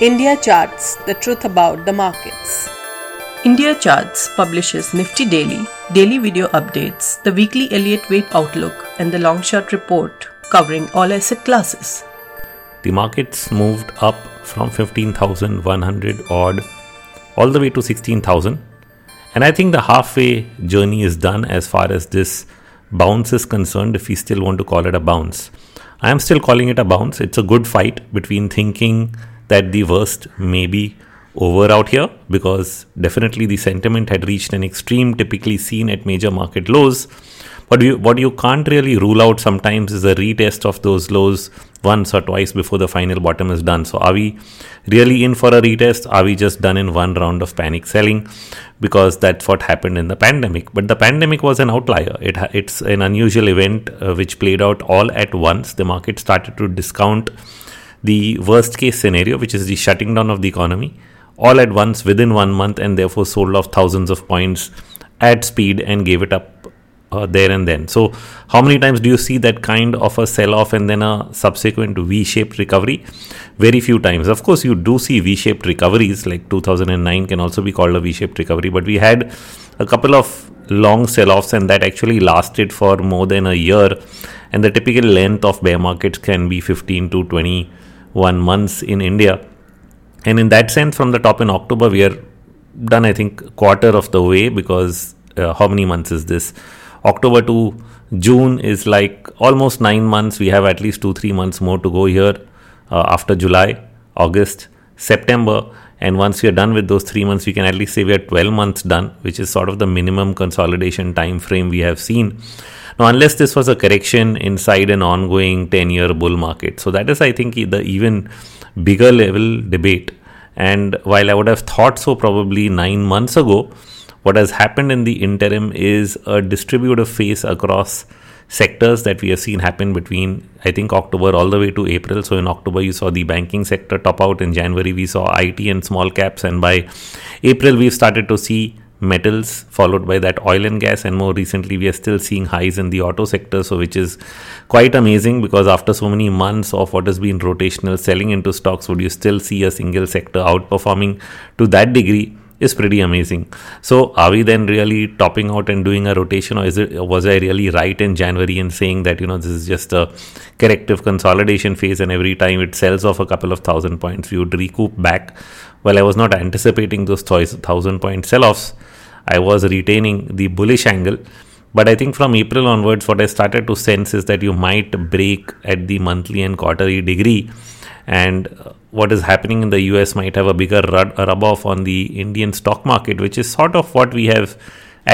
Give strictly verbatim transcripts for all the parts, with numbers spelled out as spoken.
India Charts, the truth about the markets. India Charts publishes Nifty Daily, daily video updates, the weekly Elliott Wave outlook, and the Long Short report covering all asset classes. The markets moved up from fifteen thousand one hundred odd all the way to sixteen thousand, and I think the halfway journey is done as far as this bounce is concerned, if we still want to call it a bounce. I am still calling it a bounce. It's a good fight between thinking that the worst may be over out here, because definitely the sentiment had reached an extreme typically seen at major market lows. But you, what you can't really rule out sometimes is a retest of those lows once or twice before the final bottom is done. So are we really in for a retest? Are we just done in one round of panic selling? Because that's what happened in the pandemic. But the pandemic was an outlier. It It's an unusual event uh, which played out all at once. The market started to discount the worst case scenario, which is the shutting down of the economy, all at once within one month, and therefore sold off thousands of points at speed and gave it up Uh, there and then. So how many times do you see that kind of a sell-off and then a subsequent V-shaped recovery? Very few times. Of course, you do see V-shaped recoveries, like two thousand nine can also be called a V-shaped recovery, but we had a couple of long sell-offs, and that actually lasted for more than a year, and the typical length of bear markets can be fifteen to twenty-one months in India. And in that sense, from the top in October, we are done, I think, quarter of the way, because uh, how many months is this? October to June is like almost nine months. We have at least two, three months more to go here uh, after July, August, September. And once we are done with those three months, we can at least say we are twelve months done, which is sort of the minimum consolidation time frame we have seen. Now, unless this was a correction inside an ongoing ten-year bull market. So that is, I think, the even bigger level debate. And while I would have thought so probably nine months ago, what has happened in the interim is a distributive phase across sectors that we have seen happen between, I think, October all the way to April. So in October, you saw the banking sector top out. In January, we saw I T and small caps. And by April, we've started to see metals, followed by that oil and gas. And more recently, we are still seeing highs in the auto sector, so which is quite amazing, because after so many months of what has been rotational selling into stocks, would you still see a single sector outperforming to that degree? Is pretty amazing. So are we then really topping out and doing a rotation, or is it, was I really right in January in saying that, you know, this is just a corrective consolidation phase, and every time it sells off a couple of thousand points, we would recoup back? Well, I was not anticipating those thousand point sell-offs. I was retaining the bullish angle. But I think from April onwards, what I started to sense is that you might break at the monthly and quarterly degree. And what is happening in the U S might have a bigger rub-off on the Indian stock market, which is sort of what we have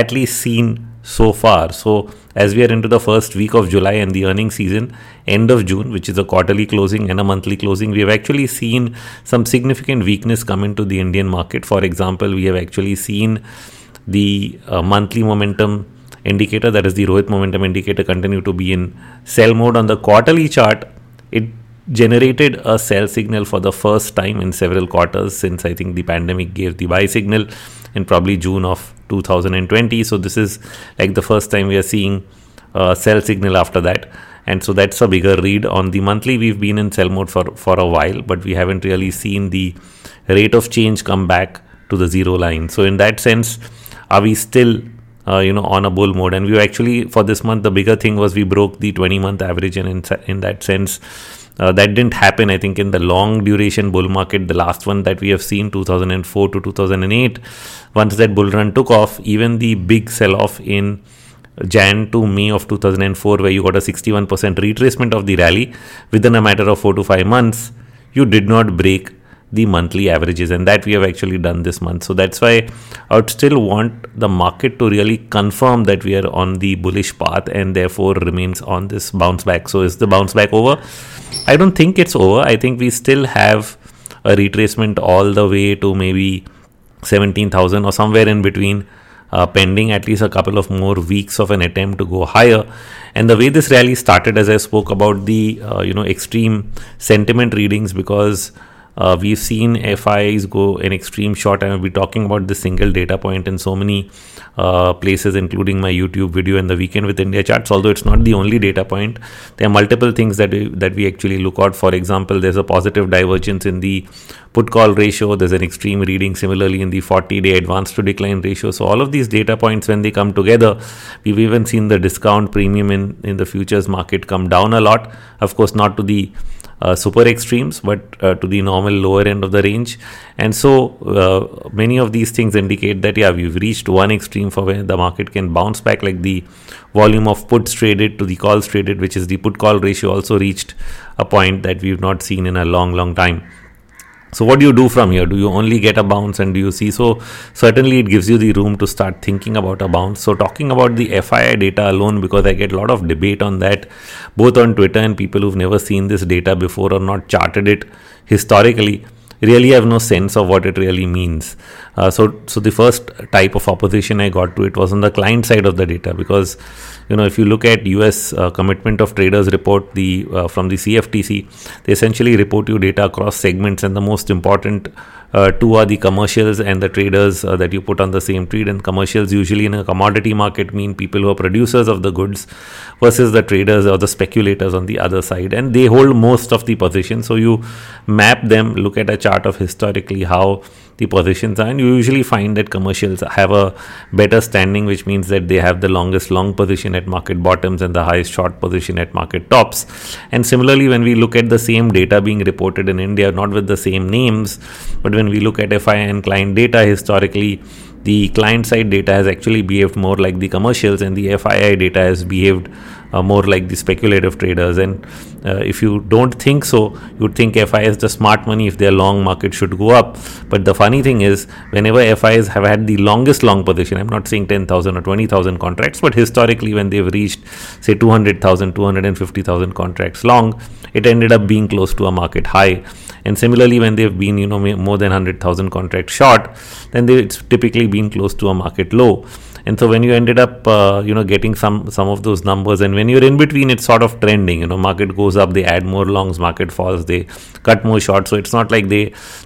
at least seen so far. So as we are into the first week of July and the earnings season, end of June, which is a quarterly closing and a monthly closing, we have actually seen some significant weakness come into the Indian market. For example, we have actually seen the uh, monthly momentum indicator, that is the Rohit momentum indicator, continue to be in sell mode. On the quarterly chart, it generated a sell signal for the first time in several quarters since, I think, the pandemic gave the buy signal in probably June of two thousand twenty. So this is like the first time we are seeing a sell signal after that. And so that's a bigger read. On the monthly, we've been in sell mode for, for a while, but we haven't really seen the rate of change come back to the zero line. So in that sense, are we still Uh, you know, on a bull mode? And we were actually, for this month, the bigger thing was we broke the twenty month average, and in, in that sense, uh, that didn't happen. I think in the long duration bull market, the last one that we have seen, two thousand four to two thousand eight, once that bull run took off, even the big sell-off in Jan to May of two thousand four, where you got a sixty-one percent retracement of the rally within a matter of four to five months, you did not break the monthly averages, and that we have actually done this month. So that's why I would still want the market to really confirm that we are on the bullish path, and therefore remains on this bounce back. So is the bounce back over? I don't think it's over. I think we still have a retracement all the way to maybe seventeen thousand or somewhere in between, Uh, pending at least a couple of more weeks of an attempt to go higher. And the way this rally started, as I spoke about the uh, you know extreme sentiment readings, because Uh, we've seen F I Is go an extreme short, and we'll be talking about this single data point in so many uh, places, including my YouTube video and the Weekend with India Charts, although it's not the only data point. There are multiple things that we, that we actually look out. For example, there's a positive divergence in the put-call ratio. There's an extreme reading similarly in the forty-day advance-to-decline ratio. So all of these data points, when they come together, we've even seen the discount premium in, in the futures market come down a lot. Of course, not to the Uh, super extremes, but uh, to the normal lower end of the range. And so uh, many of these things indicate that, yeah, we've reached one extreme for where the market can bounce back, like the volume of puts traded to the calls traded, which is the put call ratio, also reached a point that we've not seen in a long, long time. So what do you do from here? Do you only get a bounce, and do you see? So certainly it gives you the room to start thinking about a bounce. So talking about the F I I data alone, because I get a lot of debate on that, both on Twitter and people who've never seen this data before or not charted it historically, really have no sense of what it really means. Uh, so, so the first type of opposition I got to it was on the client side of the data, because, you know, if you look at U S uh, Commitment of Traders report, the uh, from the C F T C, they essentially report you data across segments, and the most important uh, two are the commercials and the traders uh, that you put on the same trade. And commercials usually in a commodity market mean people who are producers of the goods, versus the traders or the speculators on the other side, and they hold most of the position. So you map them, look at a chart of historically how the positions are, and you usually find that commercials have a better standing, which means that they have the longest long position at market bottoms and the highest short position at market tops. And similarly, when we look at the same data being reported in India, not with the same names, but when we look at F I I and client data historically, the client side data has actually behaved more like the commercials, and the F I I data has behaved uh, more like the speculative traders. And uh, if you don't think so, you'd think F I I is the smart money. If their long market should go up. But the funny thing is, whenever F I Is have had the longest long position, I'm not saying ten thousand or twenty thousand contracts, but historically when they've reached say two hundred thousand, two hundred fifty thousand contracts long, it ended up being close to a market high. And similarly, when they've been, you know, more than one hundred thousand contracts short, then they, it's typically been close to a market low. And so when you ended up, uh, you know, getting some some of those numbers, and when you're in between, it's sort of trending, you know, market goes up, they add more longs, market falls, they cut more shorts. So it's not like they,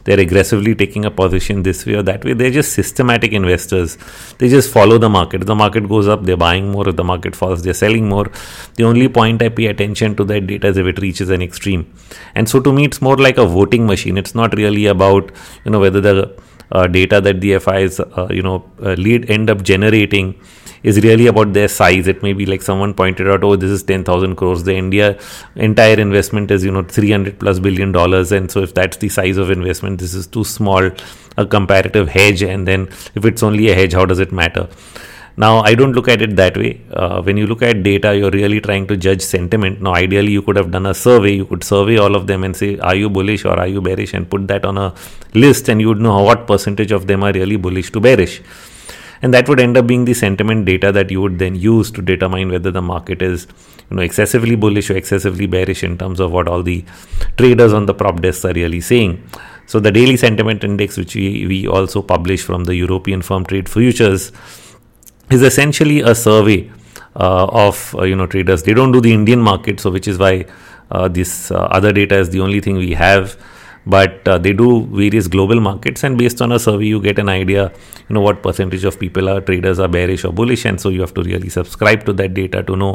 they're aggressively taking a position this way or that way. They're just systematic investors. They just follow the market. If the market goes up, they're buying more. If the market falls, they're selling more. The only point I pay attention to that data is if it reaches an extreme. And so to me, it's more like a voting machine. It's not really about, you know, whether the Uh, data that the F I Is, uh, you know, uh, lead end up generating is really about their size. It may be like someone pointed out, oh, this is ten thousand crores. The India entire investment is, you know, three hundred plus billion dollars. And so if that's the size of investment, this is too small a comparative hedge. And then if it's only a hedge, how does it matter? Now, I don't look at it that way. Uh, when you look at data, you're really trying to judge sentiment. Now, ideally, you could have done a survey. You could survey all of them and say, are you bullish or are you bearish? And put that on a list, and you would know what percentage of them are really bullish to bearish. And that would end up being the sentiment data that you would then use to determine whether the market is, you know, excessively bullish or excessively bearish in terms of what all the traders on the prop desks are really saying. So the daily sentiment index, which we, we also publish from the European firm Trade Futures, is essentially a survey uh, of uh, you know traders. They don't do the Indian market, so which is why uh, this uh, other data is the only thing we have. But uh, they do various global markets, and based on a survey, you get an idea, you know, what percentage of people are traders are bearish or bullish, and so you have to really subscribe to that data to know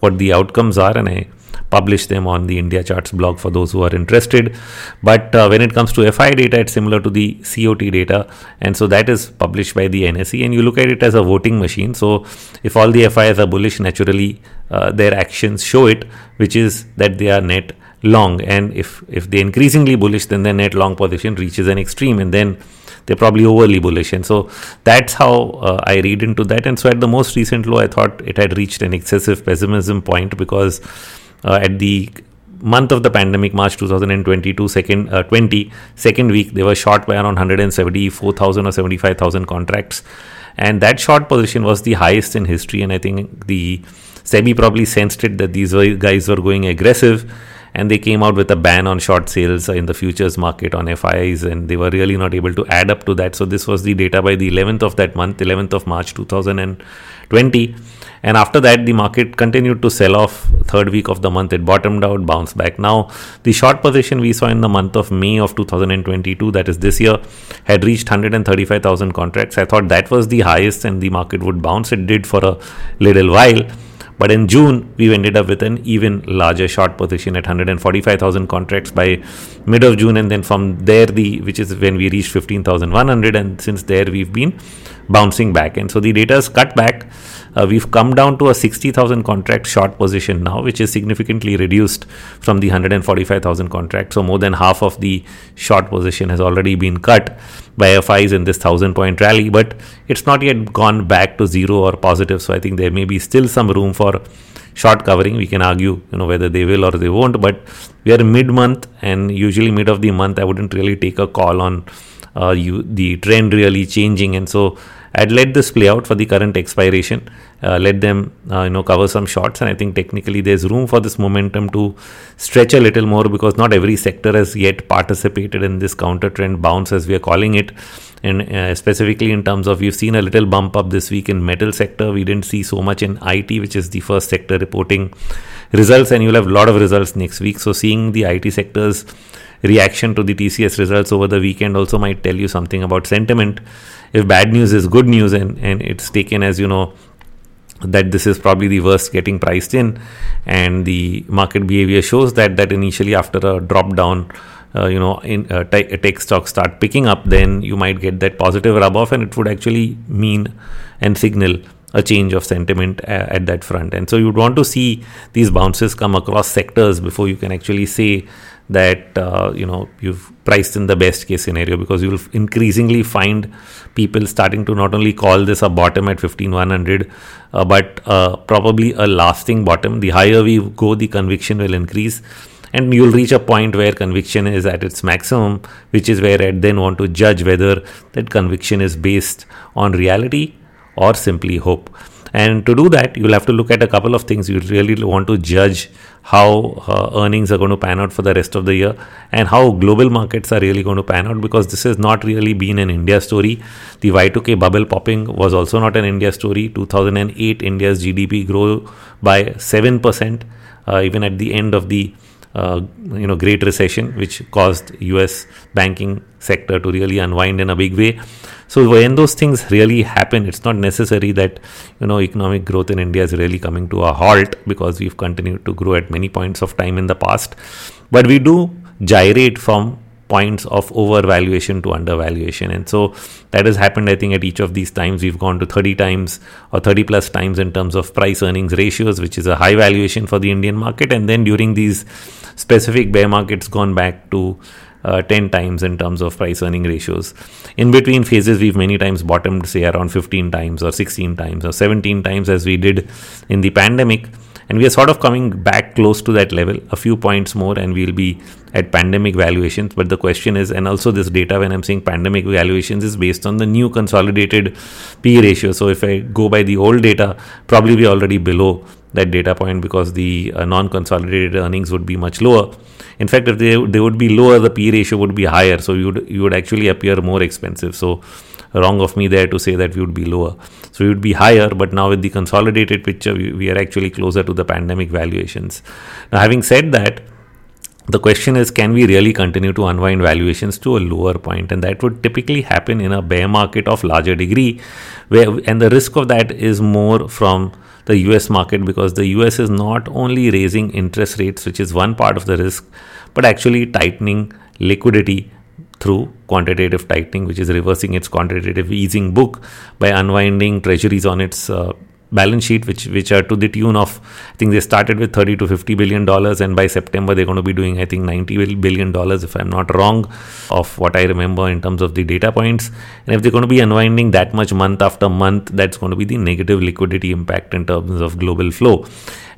what the outcomes are. And I publish them on the India Charts blog for those who are interested. But uh, when it comes to F I I data, it's similar to the C O T data, and so that is published by the N S E, and you look at it as a voting machine. So if all the F I Is are bullish, naturally uh, their actions show it, which is that they are net long, and if if they increasingly bullish, then their net long position reaches an extreme, and then they're probably overly bullish. And so that's how uh, I read into that. And so at the most recent low, I thought it had reached an excessive pessimism point, because Uh, at the month of the pandemic, March two thousand twenty-two, second uh, twenty second week, they were short by around one hundred seventy-four thousand or seventy-five thousand contracts, and that short position was the highest in history. And I think the SEBI probably sensed it that these guys were going aggressive, and they came out with a ban on short sales in the futures market on F I Is, and they were really not able to add up to that. So this was the data by the eleventh of that month, eleventh of March two thousand twenty. And after that, the market continued to sell off. Third week of the month, it bottomed out, bounced back. Now, the short position we saw in the month of May of two thousand twenty-two, that is this year, had reached one hundred thirty-five thousand contracts. I thought that was the highest and the market would bounce. It did for a little while. But in June, we ended up with an even larger short position at one hundred forty-five thousand contracts by mid of June. And then from there, the which is when we reached fifteen thousand one hundred. And since there, we've been bouncing back. And so the data is cut back. Uh, we've come down to a sixty thousand contract short position now, which is significantly reduced from the one hundred forty-five thousand contracts. So more than half of the short position has already been cut by F Is in this thousand point rally, but it's not yet gone back to zero or positive. So I think there may be still some room for short covering. We can argue, you know, whether they will or they won't, but we are mid month, and usually mid of the month, I wouldn't really take a call on uh, you, the trend really changing. And so I'd let this play out for the current expiration, uh, let them uh, you know cover some shorts, and I think technically there's room for this momentum to stretch a little more, because not every sector has yet participated in this counter trend bounce, as we are calling it. And uh, specifically in terms of, we've seen a little bump up this week in metal sector. We didn't see so much in I T, which is the first sector reporting results, and you'll have a lot of results next week. So seeing the I T sector's reaction to the T C S results over the weekend also might tell you something about sentiment. If bad news is good news, and, and it's taken as, you know, that this is probably the worst getting priced in, and the market behavior shows that that initially after a drop down, uh, you know, in uh, t- tech stocks start picking up, then you might get that positive rub off, and it would actually mean and signal a change of sentiment uh, at that front. And so you'd want to see these bounces come across sectors before you can actually say that uh, you know you've priced in the best case scenario, because you'll increasingly find people starting to not only call this a bottom at fifteen one hundred, uh, but uh, probably a lasting bottom. The higher we go, the conviction will increase, and you'll reach a point where conviction is at its maximum, which is where I'd then want to judge whether that conviction is based on reality or simply hope. And to do that, you'll have to look at a couple of things. You really want to judge how uh, earnings are going to pan out for the rest of the year, and how global markets are really going to pan out, because this has not really been an India story. The Y two K bubble popping was also not an India story. two thousand eight, India's G D P grew by seven percent, uh, even at the end of the Uh, you know, Great Recession, which caused U S banking sector to really unwind in a big way. So when those things really happen, it's not necessary that, you know, economic growth in India is really coming to a halt, because we've continued to grow at many points of time in the past. But we do gyrate from points of overvaluation to undervaluation. And so that has happened, I think, at each of these times. We've gone to thirty times or thirty plus times in terms of price earnings ratios, which is a high valuation for the Indian market. And then during these specific bear markets, gone back to Uh, ten times in terms of price earning ratios. In between phases, we've many times bottomed, say, around fifteen times or sixteen times or seventeen times, as we did in the pandemic, and we are sort of coming back close to that level. A few points more and we'll be at pandemic valuations. But the question is, and also this data, when I'm saying pandemic valuations, is based on the new consolidated P ratio. So if I go by the old data, probably we're already below that data point, because the uh, non-consolidated earnings would be much lower. In fact, if they they would be lower, the P ratio would be higher, so you would you would actually appear more expensive. So wrong of me there to say that we would be lower. So we would be higher, but now with the consolidated picture, we, we are actually closer to the pandemic valuations. Now, having said that, the question is, can we really continue to unwind valuations to a lower point? And that would typically happen in a bear market of larger degree, where and the risk of that is more from the U S market, because the U S is not only raising interest rates, which is one part of the risk, but actually tightening liquidity through quantitative tightening, which is reversing its quantitative easing book by unwinding treasuries on its uh, balance sheet, which which are to the tune of, I think they started with thirty to fifty billion dollars, and by September they're going to be doing, I think, ninety billion dollars, if I'm not wrong, of what I remember in terms of the data points. And if they're going to be unwinding that much month after month, that's going to be the negative liquidity impact in terms of global flow.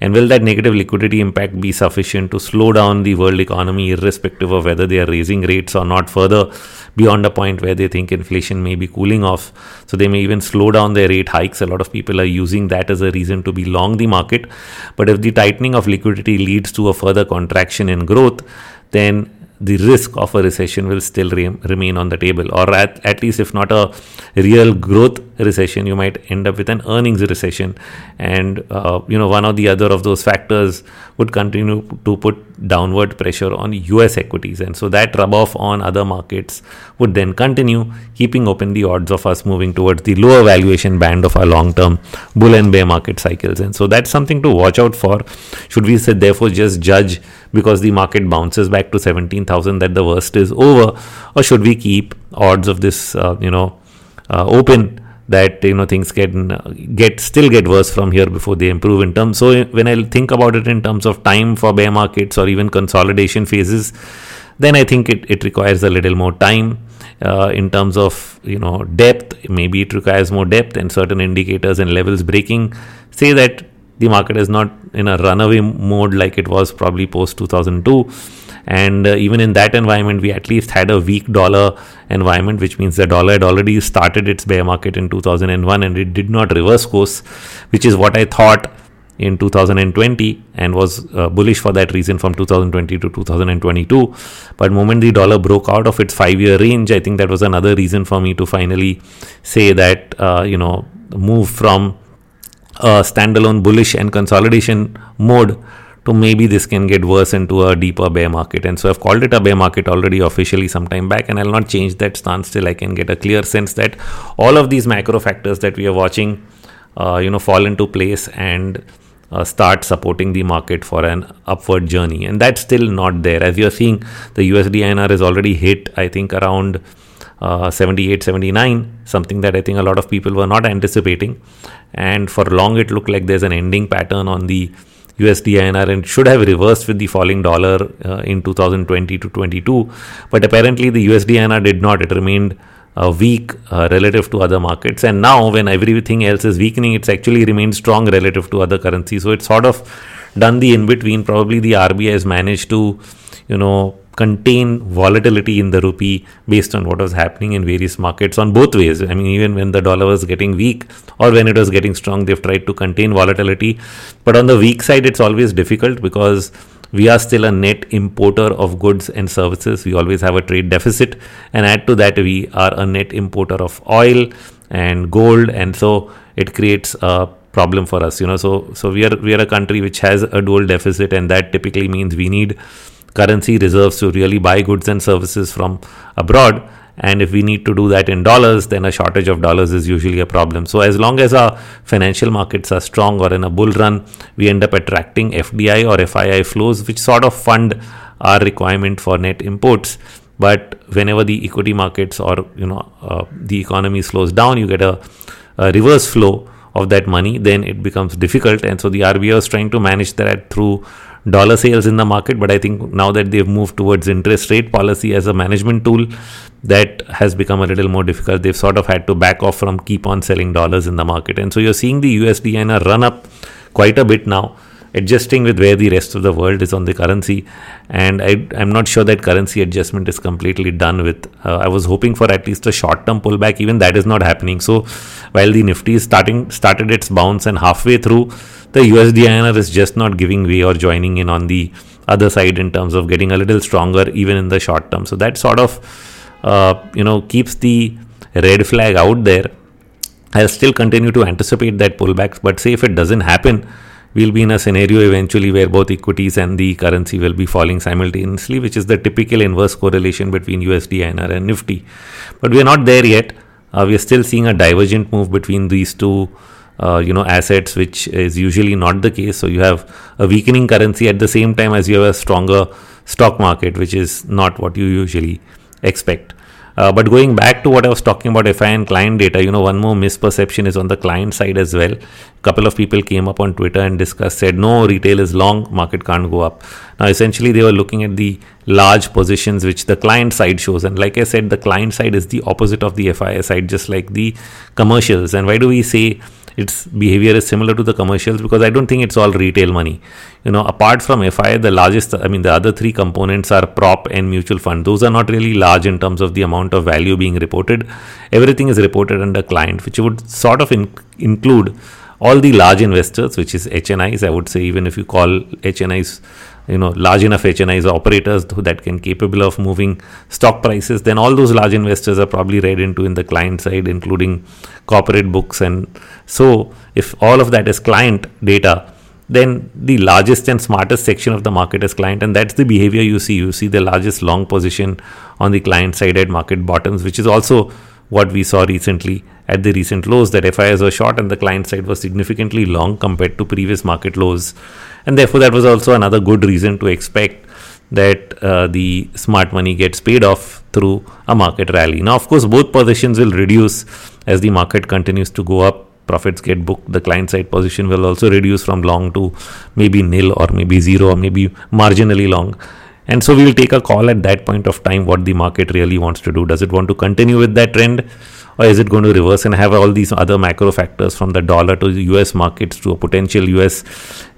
And will that negative liquidity impact be sufficient to slow down the world economy, irrespective of whether they are raising rates or not further beyond a point where they think inflation may be cooling off? So they may even slow down their rate hikes. A lot of people are using that as a reason to be long the market. But if the tightening of liquidity leads to a further contraction in growth, then the risk of a recession will still re- remain on the table, or at, at least if not a real growth recession, you might end up with an earnings recession, and uh, you know one or the other of those factors would continue to put downward pressure on U S equities, and so that rub off on other markets would then continue, keeping open the odds of us moving towards the lower valuation band of our long-term bull and bear market cycles. And so that's something to watch out for. Should we say therefore just judge because the market bounces back to seventeen thousand that the worst is over, or should we keep odds of this uh, you know uh, open, that you know things can get, get still get worse from here before they improve in terms? So when I think about it in terms of time for bear markets or even consolidation phases, then I think it, it requires a little more time uh, in terms of you know depth. Maybe it requires more depth, and certain indicators and levels breaking say that the market is not in a runaway mode like it was probably post two thousand two. And uh, even in that environment, we at least had a weak dollar environment, which means the dollar had already started its bear market in two thousand one, and it did not reverse course, which is what I thought in two thousand twenty, and was uh, bullish for that reason from two thousand twenty to two thousand twenty-two. But moment the dollar broke out of its five-year range, I think that was another reason for me to finally say that uh, you know move from a standalone bullish and consolidation mode to maybe this can get worse into a deeper bear market. And so I've called it a bear market already officially some time back, and I'll not change that stance till I can get a clear sense that all of these macro factors that we are watching uh, you know fall into place and Uh, start supporting the market for an upward journey. And that's still not there. As you're seeing, the U S D I N R has already hit, I think, around uh, seventy-eight, seventy-nine, something that I think a lot of people were not anticipating. And for long, it looked like there's an ending pattern on the U S D I N R, and should have reversed with the falling dollar uh, in two thousand twenty to twenty-two. But apparently, the U S D I N R did not. It remained Uh, weak uh, relative to other markets, and now when everything else is weakening, it's actually remained strong relative to other currencies. So it's sort of done the in-between. Probably the R B I has managed to you know contain volatility in the rupee based on what was happening in various markets on both ways. I mean, even when the dollar was getting weak or when it was getting strong, they've tried to contain volatility. But on the weak side, it's always difficult because we are still a net importer of goods and services. We always have a trade deficit, and add to that we are a net importer of oil and gold, and so it creates a problem for us. You know, so so we are we are a country which has a dual deficit, and that typically means we need currency reserves to really buy goods and services from abroad. And if we need to do that in dollars, then a shortage of dollars is usually a problem. So as long as our financial markets are strong or in a bull run, we end up attracting F D I or F I I flows, which sort of fund our requirement for net imports. But whenever the equity markets or you know uh, the economy slows down, you get a, a reverse flow of that money, then it becomes difficult. And so the R B I is trying to manage that through dollar sales in the market, but I think now that they've moved towards interest rate policy as a management tool, that has become a little more difficult. They've sort of had to back off from keep on selling dollars in the market, and so you're seeing the U S D I N R run up quite a bit now, adjusting with where the rest of the world is on the currency. And I, I'm not sure that currency adjustment is completely done with. Uh, I was hoping for at least a short-term pullback. Even that is not happening. So while the Nifty is starting started its bounce, and halfway through, the U S D I N R is just not giving way or joining in on the other side in terms of getting a little stronger even in the short term. So that sort of uh, you know keeps the red flag out there. I'll still continue to anticipate that pullback, but say if it doesn't happen, we'll be in a scenario eventually where both equities and the currency will be falling simultaneously, which is the typical inverse correlation between U S D, I N R and Nifty. But we're not there yet. Uh, we're still seeing a divergent move between these two uh, you know, assets, which is usually not the case. So you have a weakening currency at the same time as you have a stronger stock market, which is not what you usually expect. Uh, but going back to what I was talking about, F I I and client data, you know, one more misperception is on the client side as well. Couple of people came up on Twitter and discussed, said, no, retail is long, market can't go up. Now, essentially, they were looking at the large positions which the client side shows. And like I said, the client side is the opposite of the F I I side, just like the commercials. And why do we say its behavior is similar to the commercials, because I don't think it's all retail money. You know, apart from F I I, the largest, I mean, the other three components are prop and mutual fund. Those are not really large in terms of the amount of value being reported. Everything is reported under client, which would sort of in- include all the large investors, which is H N Is. I would say even if you call H N Is, you know, large enough H N Is operators that can capable of moving stock prices, then all those large investors are probably read into in the client side, including corporate books. And so if all of that is client data, then the largest and smartest section of the market is client, and that's the behavior you see. You see the largest long position on the client side at market bottoms, which is also what we saw recently at the recent lows, that F I Is were short and the client side was significantly long compared to previous market lows. And therefore, that was also another good reason to expect that uh, the smart money gets paid off through a market rally. Now, of course, both positions will reduce as the market continues to go up. Profits get booked. The client side position will also reduce from long to maybe nil or maybe zero or maybe marginally long. And so we will take a call at that point of time what the market really wants to do. Does it want to continue with that trend, or is it going to reverse and have all these other macro factors, from the dollar to the U S markets to a potential U S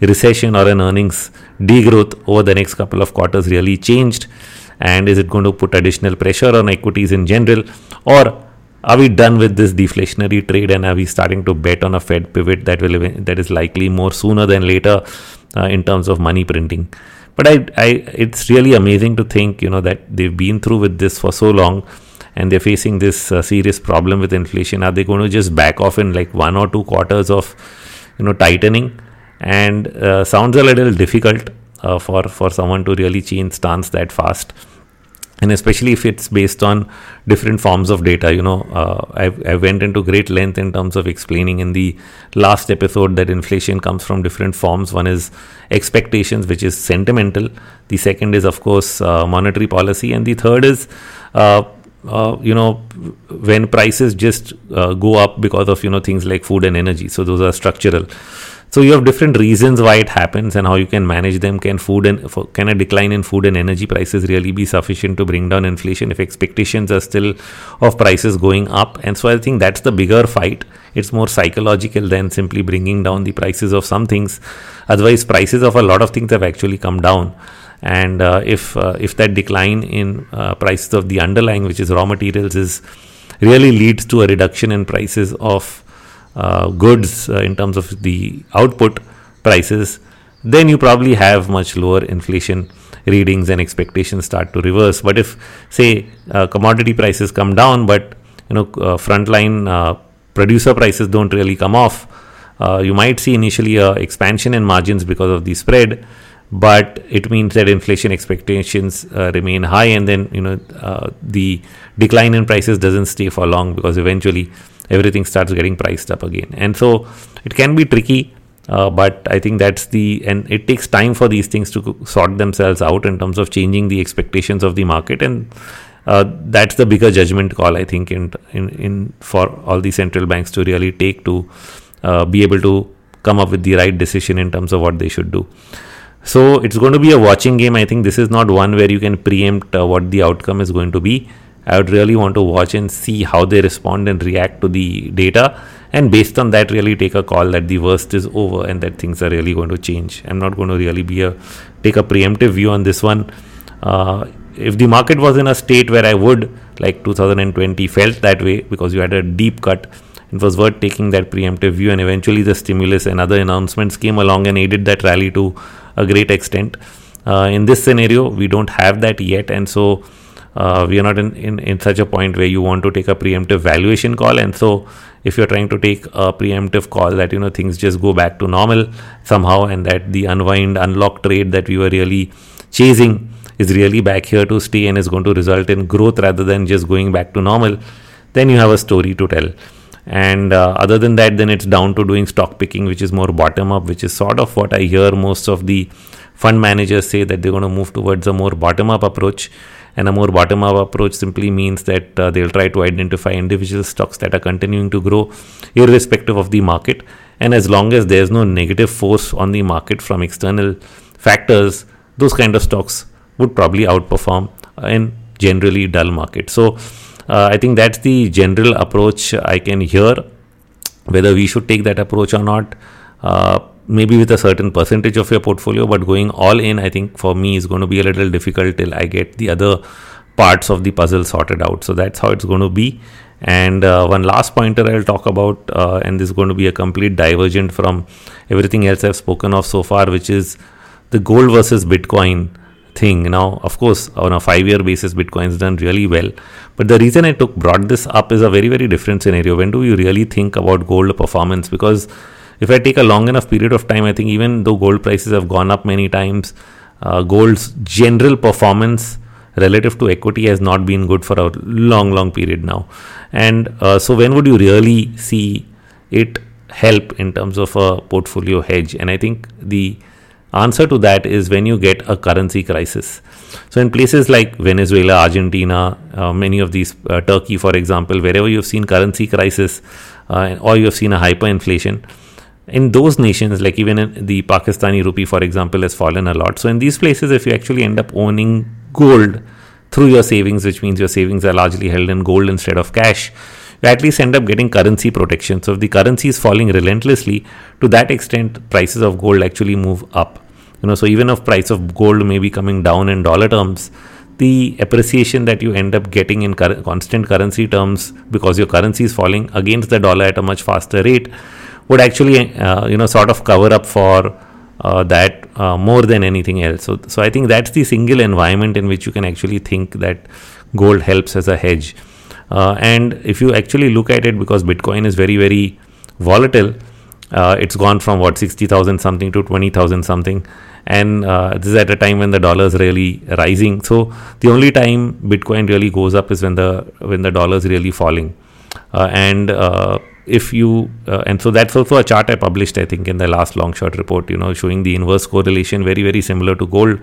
recession or an earnings degrowth over the next couple of quarters, really changed? And is it going to put additional pressure on equities in general, or are we done with this deflationary trade and are we starting to bet on a Fed pivot that will that is likely more sooner than later uh, in terms of money printing? But I, I, it's really amazing to think, you know, that they've been through with this for so long and they're facing this uh, serious problem with inflation. Are they going to just back off in like one or two quarters of, you know, tightening? And uh, sounds a little difficult uh, for, for someone to really change stance that fast. And especially if it's based on different forms of data. You know, uh, I, I went into great length in terms of explaining in the last episode that inflation comes from different forms. One is expectations, which is sentimental. The second is, of course, uh, monetary policy. And the third is, uh, uh, you know, when prices just uh, go up because of, you know, things like food and energy. So those are structural. So you have different reasons why it happens and how you can manage them. Can food and can a decline in food and energy prices really be sufficient to bring down inflation if expectations are still of prices going up? And so I think that's the bigger fight. It's more psychological than simply bringing down the prices of some things. Otherwise, prices of a lot of things have actually come down. And uh, if uh, if that decline in uh, prices of the underlying, which is raw materials, is really leads to a reduction in prices of Uh, goods uh, in terms of the output prices, then you probably have much lower inflation readings and expectations start to reverse. But if, say, uh, commodity prices come down, but, you know, uh, frontline uh, producer prices don't really come off, uh, you might see initially a expansion in margins because of the spread, but it means that inflation expectations uh, remain high, and then, you know, uh, the decline in prices doesn't stay for long, because eventually everything starts getting priced up again. And so it can be tricky, uh, but I think that's the, and it takes time for these things to sort themselves out in terms of changing the expectations of the market. And uh, that's the bigger judgment call, I think, in, in, in for all the central banks to really take to uh, be able to come up with the right decision in terms of what they should do. So it's going to be a watching game. I think this is not one where you can preempt uh, what the outcome is going to be. I would really want to watch and see how they respond and react to the data, and based on that really take a call that the worst is over and that things are really going to change. I'm not going to really be a take a preemptive view on this one. Uh, if the market was in a state where I would, like two thousand twenty felt that way because you had a deep cut, it was worth taking that preemptive view, and eventually the stimulus and other announcements came along and aided that rally to a great extent. Uh, in this scenario, we don't have that yet, and so Uh, we are not in, in, in such a point where you want to take a preemptive valuation call. And so if you're trying to take a preemptive call that, you know, things just go back to normal somehow and that the unwind unlock trade that we were really chasing is really back here to stay and is going to result in growth rather than just going back to normal, then you have a story to tell. And uh, other than that, then it's down to doing stock picking, which is more bottom up, which is sort of what I hear most of the fund managers say, that they're going to move towards a more bottom up approach. And a more bottom-up approach simply means that uh, they'll try to identify individual stocks that are continuing to grow irrespective of the market. And as long as there's no negative force on the market from external factors, those kind of stocks would probably outperform in generally dull market. So uh, I think that's the general approach I can hear whether we should take that approach or not, uh, maybe with a certain percentage of your portfolio, but going all in, I think for me is going to be a little difficult till I get the other parts of the puzzle sorted out. So that's how it's going to be. And uh, one last pointer I'll talk about, uh, and this is going to be a complete divergent from everything else I've spoken of so far, which is the gold versus Bitcoin thing. Now, of course, on a five-year basis, Bitcoin's done really well. But the reason I took brought this up is a very, very different scenario. When do you really think about gold performance? Because if I take a long enough period of time, I think even though gold prices have gone up many times, uh, gold's general performance relative to equity has not been good for a long, long period now. And uh, so when would you really see it help in terms of a portfolio hedge? And I think the answer to that is when you get a currency crisis. So in places like Venezuela, Argentina, uh, many of these, uh, Turkey, for example, wherever you've seen currency crisis uh, or you've seen a hyperinflation, in those nations, like even in the Pakistani rupee, for example, has fallen a lot. So in these places, if you actually end up owning gold through your savings, which means your savings are largely held in gold instead of cash, you at least end up getting currency protection. So if the currency is falling relentlessly, to that extent, prices of gold actually move up. You know, so even if price of gold may be coming down in dollar terms, the appreciation that you end up getting in cur- constant currency terms, because your currency is falling against the dollar at a much faster rate, would actually, uh, you know, sort of cover up for Uh, that uh, more than anything else. So, so I think that's the single environment in which you can actually think that gold helps as a hedge. Uh, and if you actually look at it, because Bitcoin is very, very volatile, uh, it's gone from what sixty thousand something to twenty thousand something. And uh, this is at a time when the dollar is really rising. So the only time Bitcoin really goes up is when the, when the dollar is really falling. Uh, and uh, if you uh, and so that's also a chart I published, I think, in the last long short report, you know, showing the inverse correlation, very, very similar to gold,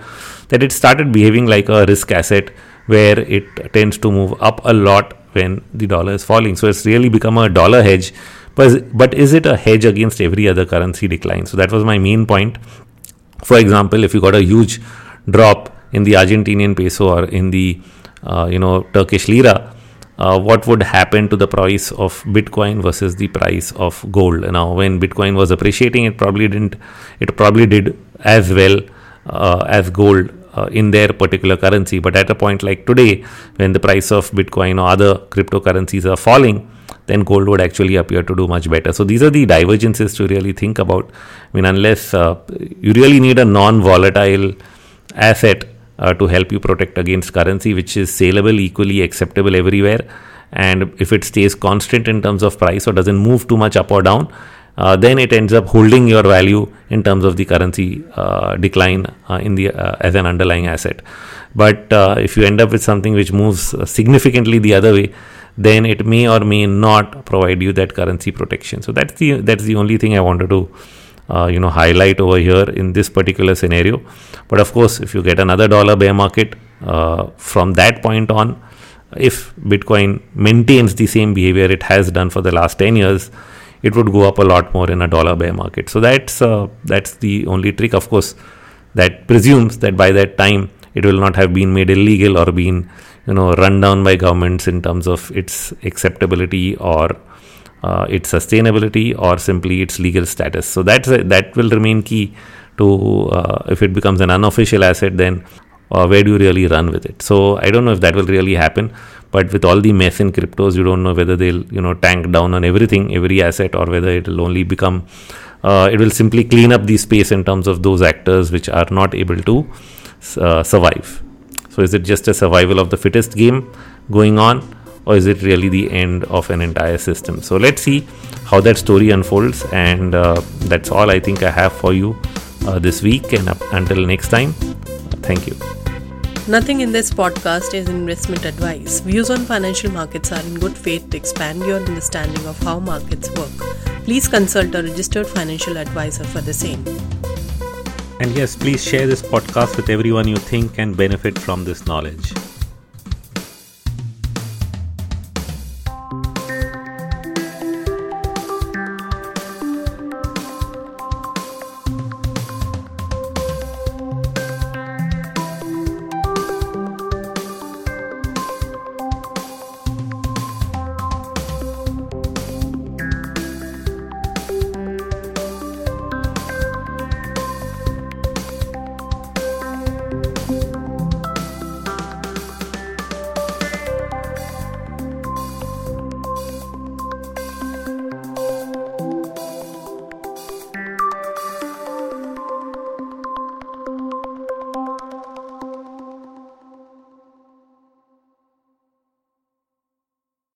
that it started behaving like a risk asset where it tends to move up a lot when the dollar is falling. So it's really become a dollar hedge, but but is it a hedge against every other currency decline? So that was my main point. For example, if you got a huge drop in the Argentinian peso or in the uh, you know Turkish lira, Uh, what would happen to the price of Bitcoin versus the price of gold? Now, when Bitcoin was appreciating, it probably didn't, it probably did as well uh, as gold uh, in their particular currency. But at a point like today, when the price of Bitcoin or other cryptocurrencies are falling, then gold would actually appear to do much better. So these are the divergences to really think about. I mean, unless uh, you really need a non-volatile asset Uh, to help you protect against currency, which is saleable, equally acceptable everywhere, and if it stays constant in terms of price or doesn't move too much up or down, uh, then it ends up holding your value in terms of the currency uh, decline uh, in the uh, as an underlying asset. But uh, if you end up with something which moves significantly the other way, then it may or may not provide you that currency protection. So that's the that's the only thing I wanted to Uh, you know, highlight over here in this particular scenario. But of course, if you get another dollar bear market, uh, from that point on, if Bitcoin maintains the same behavior it has done for the last ten years, it would go up a lot more in a dollar bear market. So that's uh, that's the only trick. Of course, that presumes that by that time it will not have been made illegal or been, you know, run down by governments in terms of its acceptability or Uh, its sustainability or simply its legal status. So that's a, that will remain key to uh, if it becomes an unofficial asset, then uh, where do you really run with it? So I don't know if that will really happen, but with all the mess in cryptos, you don't know whether they'll, you know, tank down on everything, every asset, or whether it will only become, uh, it will simply clean up the space in terms of those actors which are not able to uh, survive. So is it just a survival of the fittest game going on? Or is it really the end of an entire system? So let's see how that story unfolds. And uh, that's all I think I have for you uh, this week. And up until next time, thank you. Nothing in this podcast is investment advice. Views on financial markets are in good faith to expand your understanding of how markets work. Please consult a registered financial advisor for the same. And yes, please share this podcast with everyone you think can benefit from this knowledge.